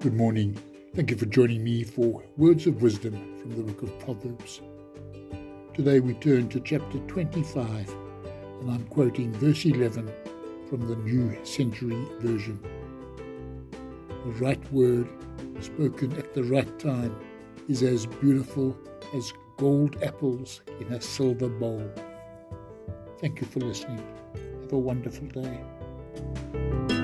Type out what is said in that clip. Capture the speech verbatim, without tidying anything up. Good morning. Thank you for joining me for Words of Wisdom from the Book of Proverbs. Today we turn to chapter twenty-five, and I'm quoting verse eleven from the New Century Version. The right word spoken at the right time is as beautiful as gold apples in a silver bowl. Thank you for listening. Have a wonderful day.